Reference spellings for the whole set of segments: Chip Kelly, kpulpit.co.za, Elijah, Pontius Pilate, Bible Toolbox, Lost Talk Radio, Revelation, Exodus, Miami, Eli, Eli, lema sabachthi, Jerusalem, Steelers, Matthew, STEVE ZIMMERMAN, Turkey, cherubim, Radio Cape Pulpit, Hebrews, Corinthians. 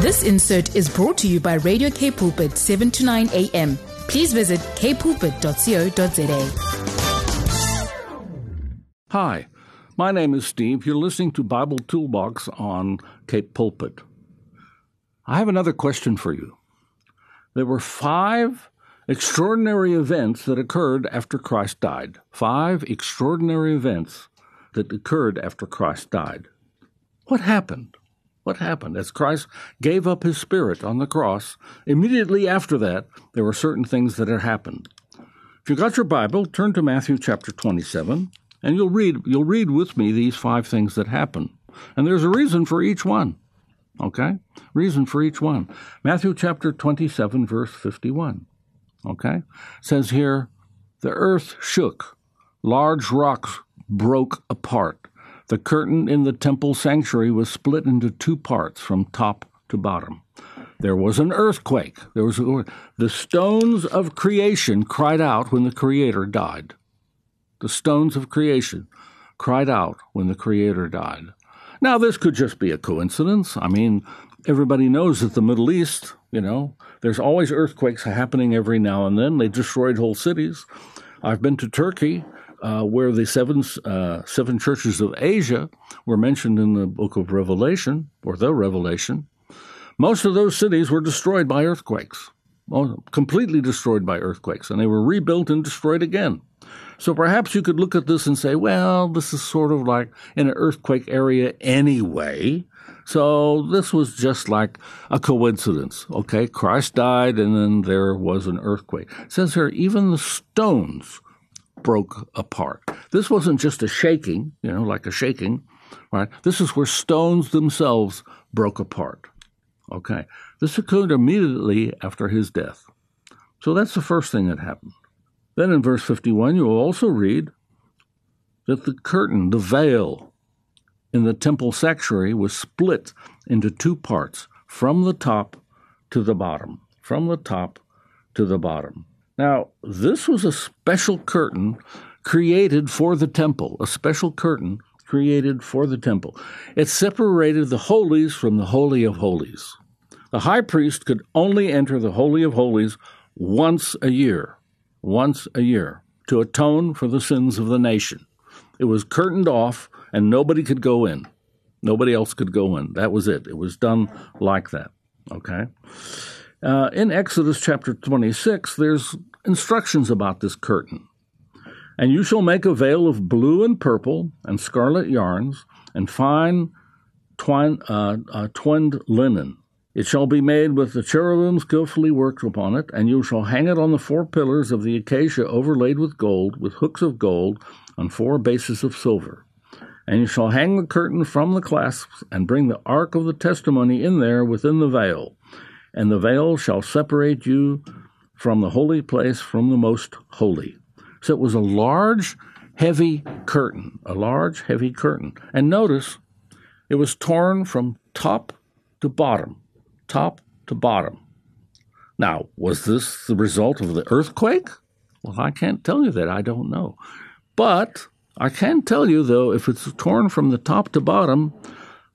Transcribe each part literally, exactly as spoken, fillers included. This insert is brought to you by Radio Cape Pulpit, seven to nine a.m. Please visit k pulpit dot co dot z a. Hi, my name is Steve. You're listening to Bible Toolbox on Cape Pulpit. I have another question for you. There were five extraordinary events that occurred after Christ died. Five extraordinary events that occurred after Christ died. What happened? What happened? As Christ gave up his spirit on the cross, immediately after that, there were certain things that had happened. If you got your Bible, turn to Matthew chapter twenty-seven, and you'll read, you'll read with me these five things that happened. And there's a reason for each one, okay? Reason for each one. Matthew chapter twenty-seven, verse fifty-one, okay? It says here, the earth shook, large rocks broke apart. The curtain in the temple sanctuary was split into two parts from top to bottom. There was an earthquake. There was a, the stones of creation cried out when the Creator died. The stones of creation cried out when the Creator died. Now, this could just be a coincidence. I mean, everybody knows that the Middle East, you know, there's always earthquakes happening every now and then. They destroyed whole cities. I've been to Turkey, Uh, where the seven uh, seven churches of Asia were mentioned in the book of Revelation, or the Revelation. Most of those cities were destroyed by earthquakes, well, completely destroyed by earthquakes, and they were rebuilt and destroyed again. So perhaps you could look at this and say, well, this is sort of like in an earthquake area anyway, so this was just like a coincidence, okay? Christ died, and then there was an earthquake. It says here, even the stones broke apart. This wasn't just a shaking, you know, like a shaking, right? This is where stones themselves broke apart, okay? This occurred immediately after his death. So that's the first thing that happened. Then in verse fifty-one, you will also read that the curtain, the veil in the temple sanctuary was split into two parts, from the top to the bottom, from the top to the bottom. Now, this was a special curtain created for the temple, a special curtain created for the temple. It separated the holies from the Holy of Holies. The high priest could only enter the Holy of Holies once a year, once a year, to atone for the sins of the nation. It was curtained off, and nobody could go in. Nobody else could go in. That was it. It was done like that, okay? Uh, in Exodus chapter twenty-six, there's instructions about this curtain. And you shall make a veil of blue and purple and scarlet yarns and fine twine, uh, uh, twined linen. It shall be made with the cherubim skillfully worked upon it, and you shall hang it on the four pillars of the acacia overlaid with gold, with hooks of gold, on four bases of silver. And you shall hang the curtain from the clasps and bring the ark of the testimony in there within the veil. And the veil shall separate you from the holy place, from the most holy. So it was a large, heavy curtain, a large, heavy curtain. And notice, it was torn from top to bottom, top to bottom. Now, was this the result of the earthquake? Well, I can't tell you that. I don't know. But I can tell you, though, if it's torn from the top to bottom,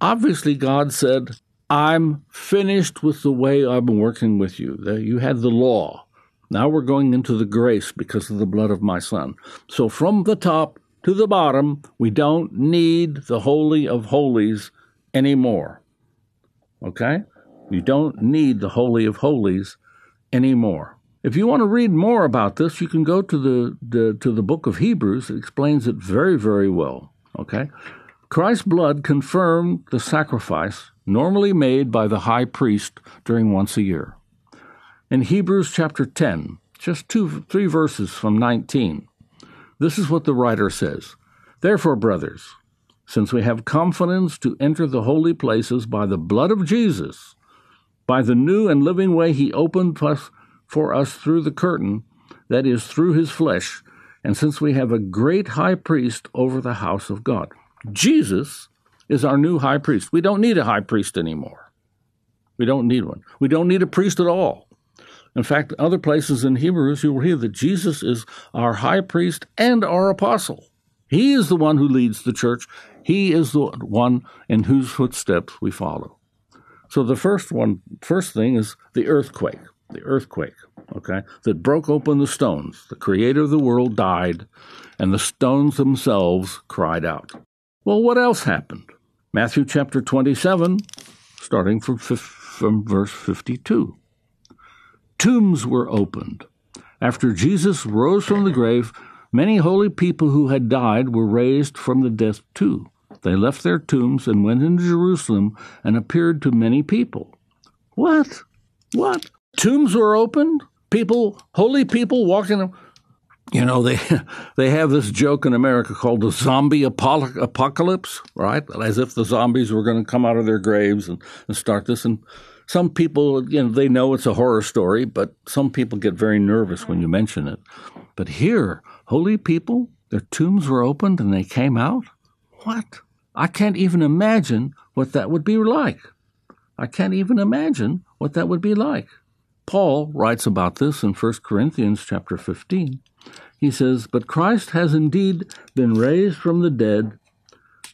obviously God said, I'm finished with the way I've been working with you. You had the law. Now we're going into the grace because of the blood of my son. So from the top to the bottom, we don't need the Holy of Holies anymore. Okay? You don't need the Holy of Holies anymore. If you want to read more about this, you can go to the, the to the book of Hebrews. It explains it very, very well. Okay? Christ's blood confirmed the sacrifice normally made by the high priest during once a year. In Hebrews chapter ten, just two, three verses from nineteen, this is what the writer says. Therefore, brothers, since we have confidence to enter the holy places by the blood of Jesus, by the new and living way he opened for us through the curtain, that is, through his flesh, and since we have a great high priest over the house of God. Jesus is our new high priest. We don't need a high priest anymore. We don't need one. We don't need a priest at all. In fact, other places in Hebrews, you will hear that Jesus is our high priest and our apostle. He is the one who leads the church. He is the one in whose footsteps we follow. So the first one, first thing is the earthquake, the earthquake, okay, that broke open the stones. The creator of the world died, and the stones themselves cried out. Well, what else happened? Matthew chapter twenty-seven, starting from, from verse fifty-two. Tombs were opened. After Jesus rose from the grave, many holy people who had died were raised from the dead too. They left their tombs and went into Jerusalem and appeared to many people. What? What? Tombs were opened? People, holy people walking. You know, they they have this joke in America called the zombie apocalypse, right? As if the zombies were going to come out of their graves and, and start this. And some people, you know, they know it's a horror story, but some people get very nervous when you mention it. But here, holy people, their tombs were opened and they came out? What? I can't even imagine what that would be like. I can't even imagine what that would be like. Paul writes about this in First Corinthians chapter fifteen. He says, "But Christ has indeed been raised from the dead,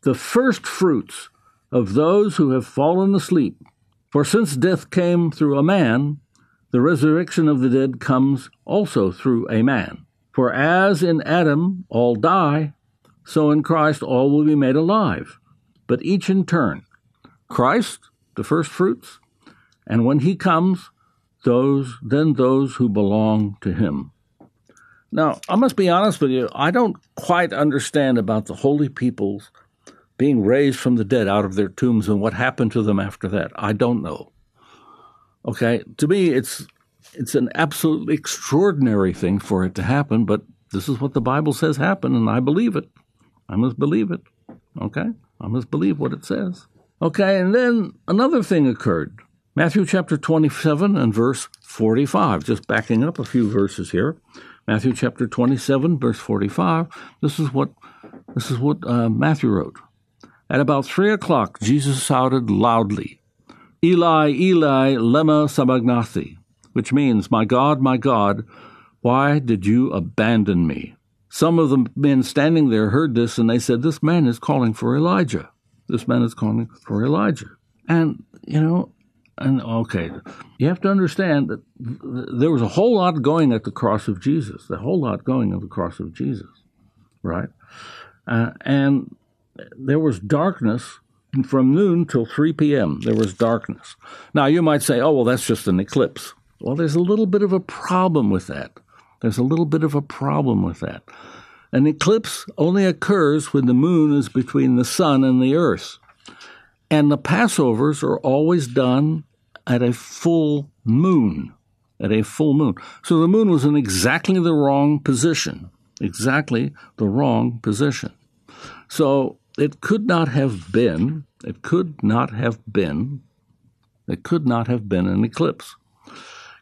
the first fruits of those who have fallen asleep. For since death came through a man, the resurrection of the dead comes also through a man. For as in Adam all die, so in Christ all will be made alive, but each in turn. Christ, the first fruits, and when he comes, those then those who belong to him." Now, I must be honest with you, I don't quite understand about the holy people's being raised from the dead out of their tombs and what happened to them after that. I don't know. Okay, to me, it's it's an absolutely extraordinary thing for it to happen, but this is what the Bible says happened, and I believe it. I must believe it. Okay, I must believe what it says. Okay, and then another thing occurred. Matthew chapter twenty-seven and verse forty-five, just backing up a few verses here. Matthew chapter twenty-seven, verse forty-five, this is what, this is what uh, Matthew wrote. At about three o'clock, Jesus shouted loudly, "Eli, Eli, lema sabachthi," which means, "My God, my God, why did you abandon me?" Some of the men standing there heard this, and they said, "This man is calling for Elijah. This man is calling for Elijah." And, you know, And okay, you have to understand that there was a whole lot going at the cross of Jesus, a whole lot going at the cross of Jesus, right? Uh, and there was darkness from noon till three p.m. There was darkness. Now, you might say, oh, well, that's just an eclipse. Well, there's a little bit of a problem with that. There's a little bit of a problem with that. An eclipse only occurs when the moon is between the sun and the earth. And the Passovers are always done at a full moon, at a full moon. So the moon was in exactly the wrong position, exactly the wrong position. So it could not have been, it could not have been, it could not have been an eclipse.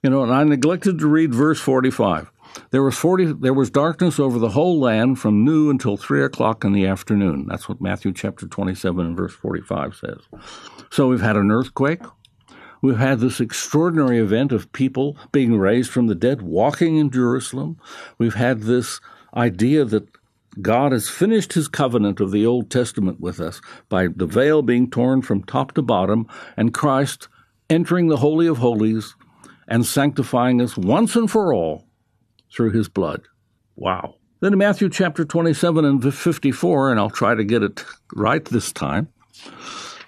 You know, and I neglected to read verse forty-five. There was forty. There was darkness over the whole land from noon until three o'clock in the afternoon. That's what Matthew chapter twenty-seven and verse forty-five says. So we've had an earthquake. We've had this extraordinary event of people being raised from the dead, walking in Jerusalem. We've had this idea that God has finished his covenant of the Old Testament with us by the veil being torn from top to bottom and Christ entering the Holy of Holies and sanctifying us once and for all through his blood. Wow. Then in Matthew chapter twenty-seven and fifty-four, and I'll try to get it right this time.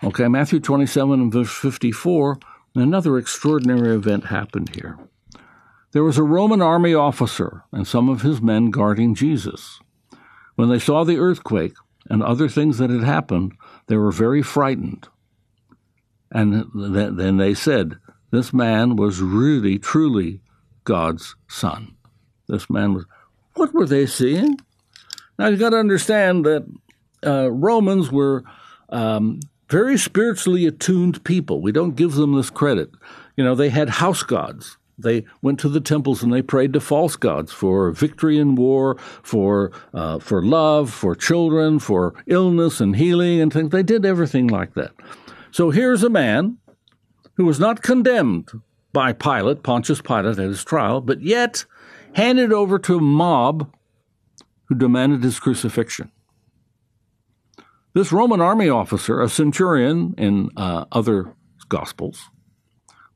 Okay, Matthew twenty-seven and verse fifty-four, another extraordinary event happened here. There was a Roman army officer and some of his men guarding Jesus. When they saw the earthquake and other things that had happened, they were very frightened. And th- then they said, "This man was really, truly God's son." This man was, what were they seeing? Now, you've got to understand that uh, Romans were um, very spiritually attuned people. We don't give them this credit. You know, they had house gods. They went to the temples and they prayed to false gods for victory in war, for uh, for love, for children, for illness and healing and things. They did everything like that. So here's a man who was not condemned by Pilate, Pontius Pilate, at his trial, but yet handed over to a mob who demanded his crucifixion. This Roman army officer, a centurion in uh, other Gospels,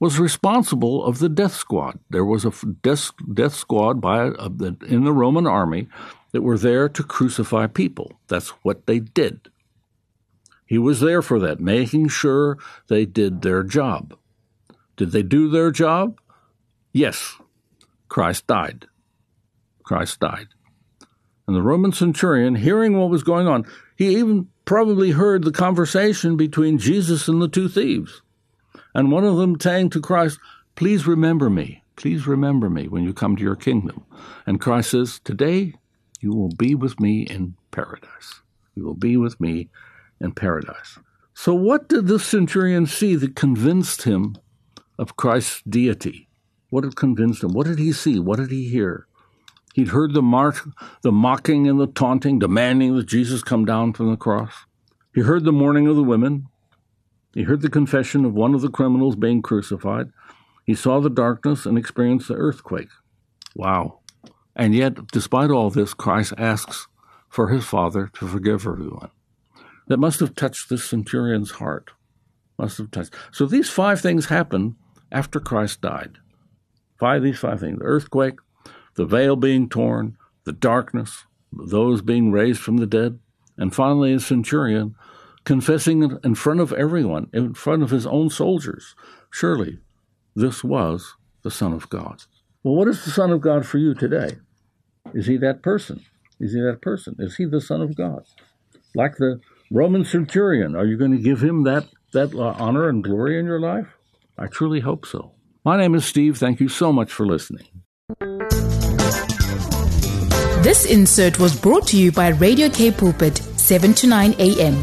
was responsible of the death squad. There was a death, death squad by uh, the, in the Roman army that were there to crucify people. That's what they did. He was there for that, making sure they did their job. Did they do their job? Yes. Christ died. Christ died. And the Roman centurion, hearing what was going on, he even probably heard the conversation between Jesus and the two thieves. And one of them saying to Christ, please remember me. Please remember me when you come to your kingdom. And Christ says, today you will be with me in paradise. You will be with me in paradise. So what did this centurion see that convinced him of Christ's deity? What had convinced him? What did he see? What did he hear? He'd heard the, mark, the mocking and the taunting, demanding that Jesus come down from the cross. He heard the mourning of the women. He heard the confession of one of the criminals being crucified. He saw the darkness and experienced the earthquake. Wow. And yet, despite all this, Christ asks for his Father to forgive everyone. That must have touched this centurion's heart. Must have touched. So these five things happened after Christ died. Five, these five things. The earthquake, the veil being torn, the darkness, those being raised from the dead, and finally a centurion confessing in front of everyone, in front of his own soldiers. Surely this was the Son of God. Well, what is the Son of God for you today? Is he that person? Is he that person? Is he the Son of God? Like the Roman centurion, are you going to give him that, that honor and glory in your life? I truly hope so. My name is Steve. Thank you so much for listening. This insert was brought to you by Radio Cape Pulpit, seven to nine a.m.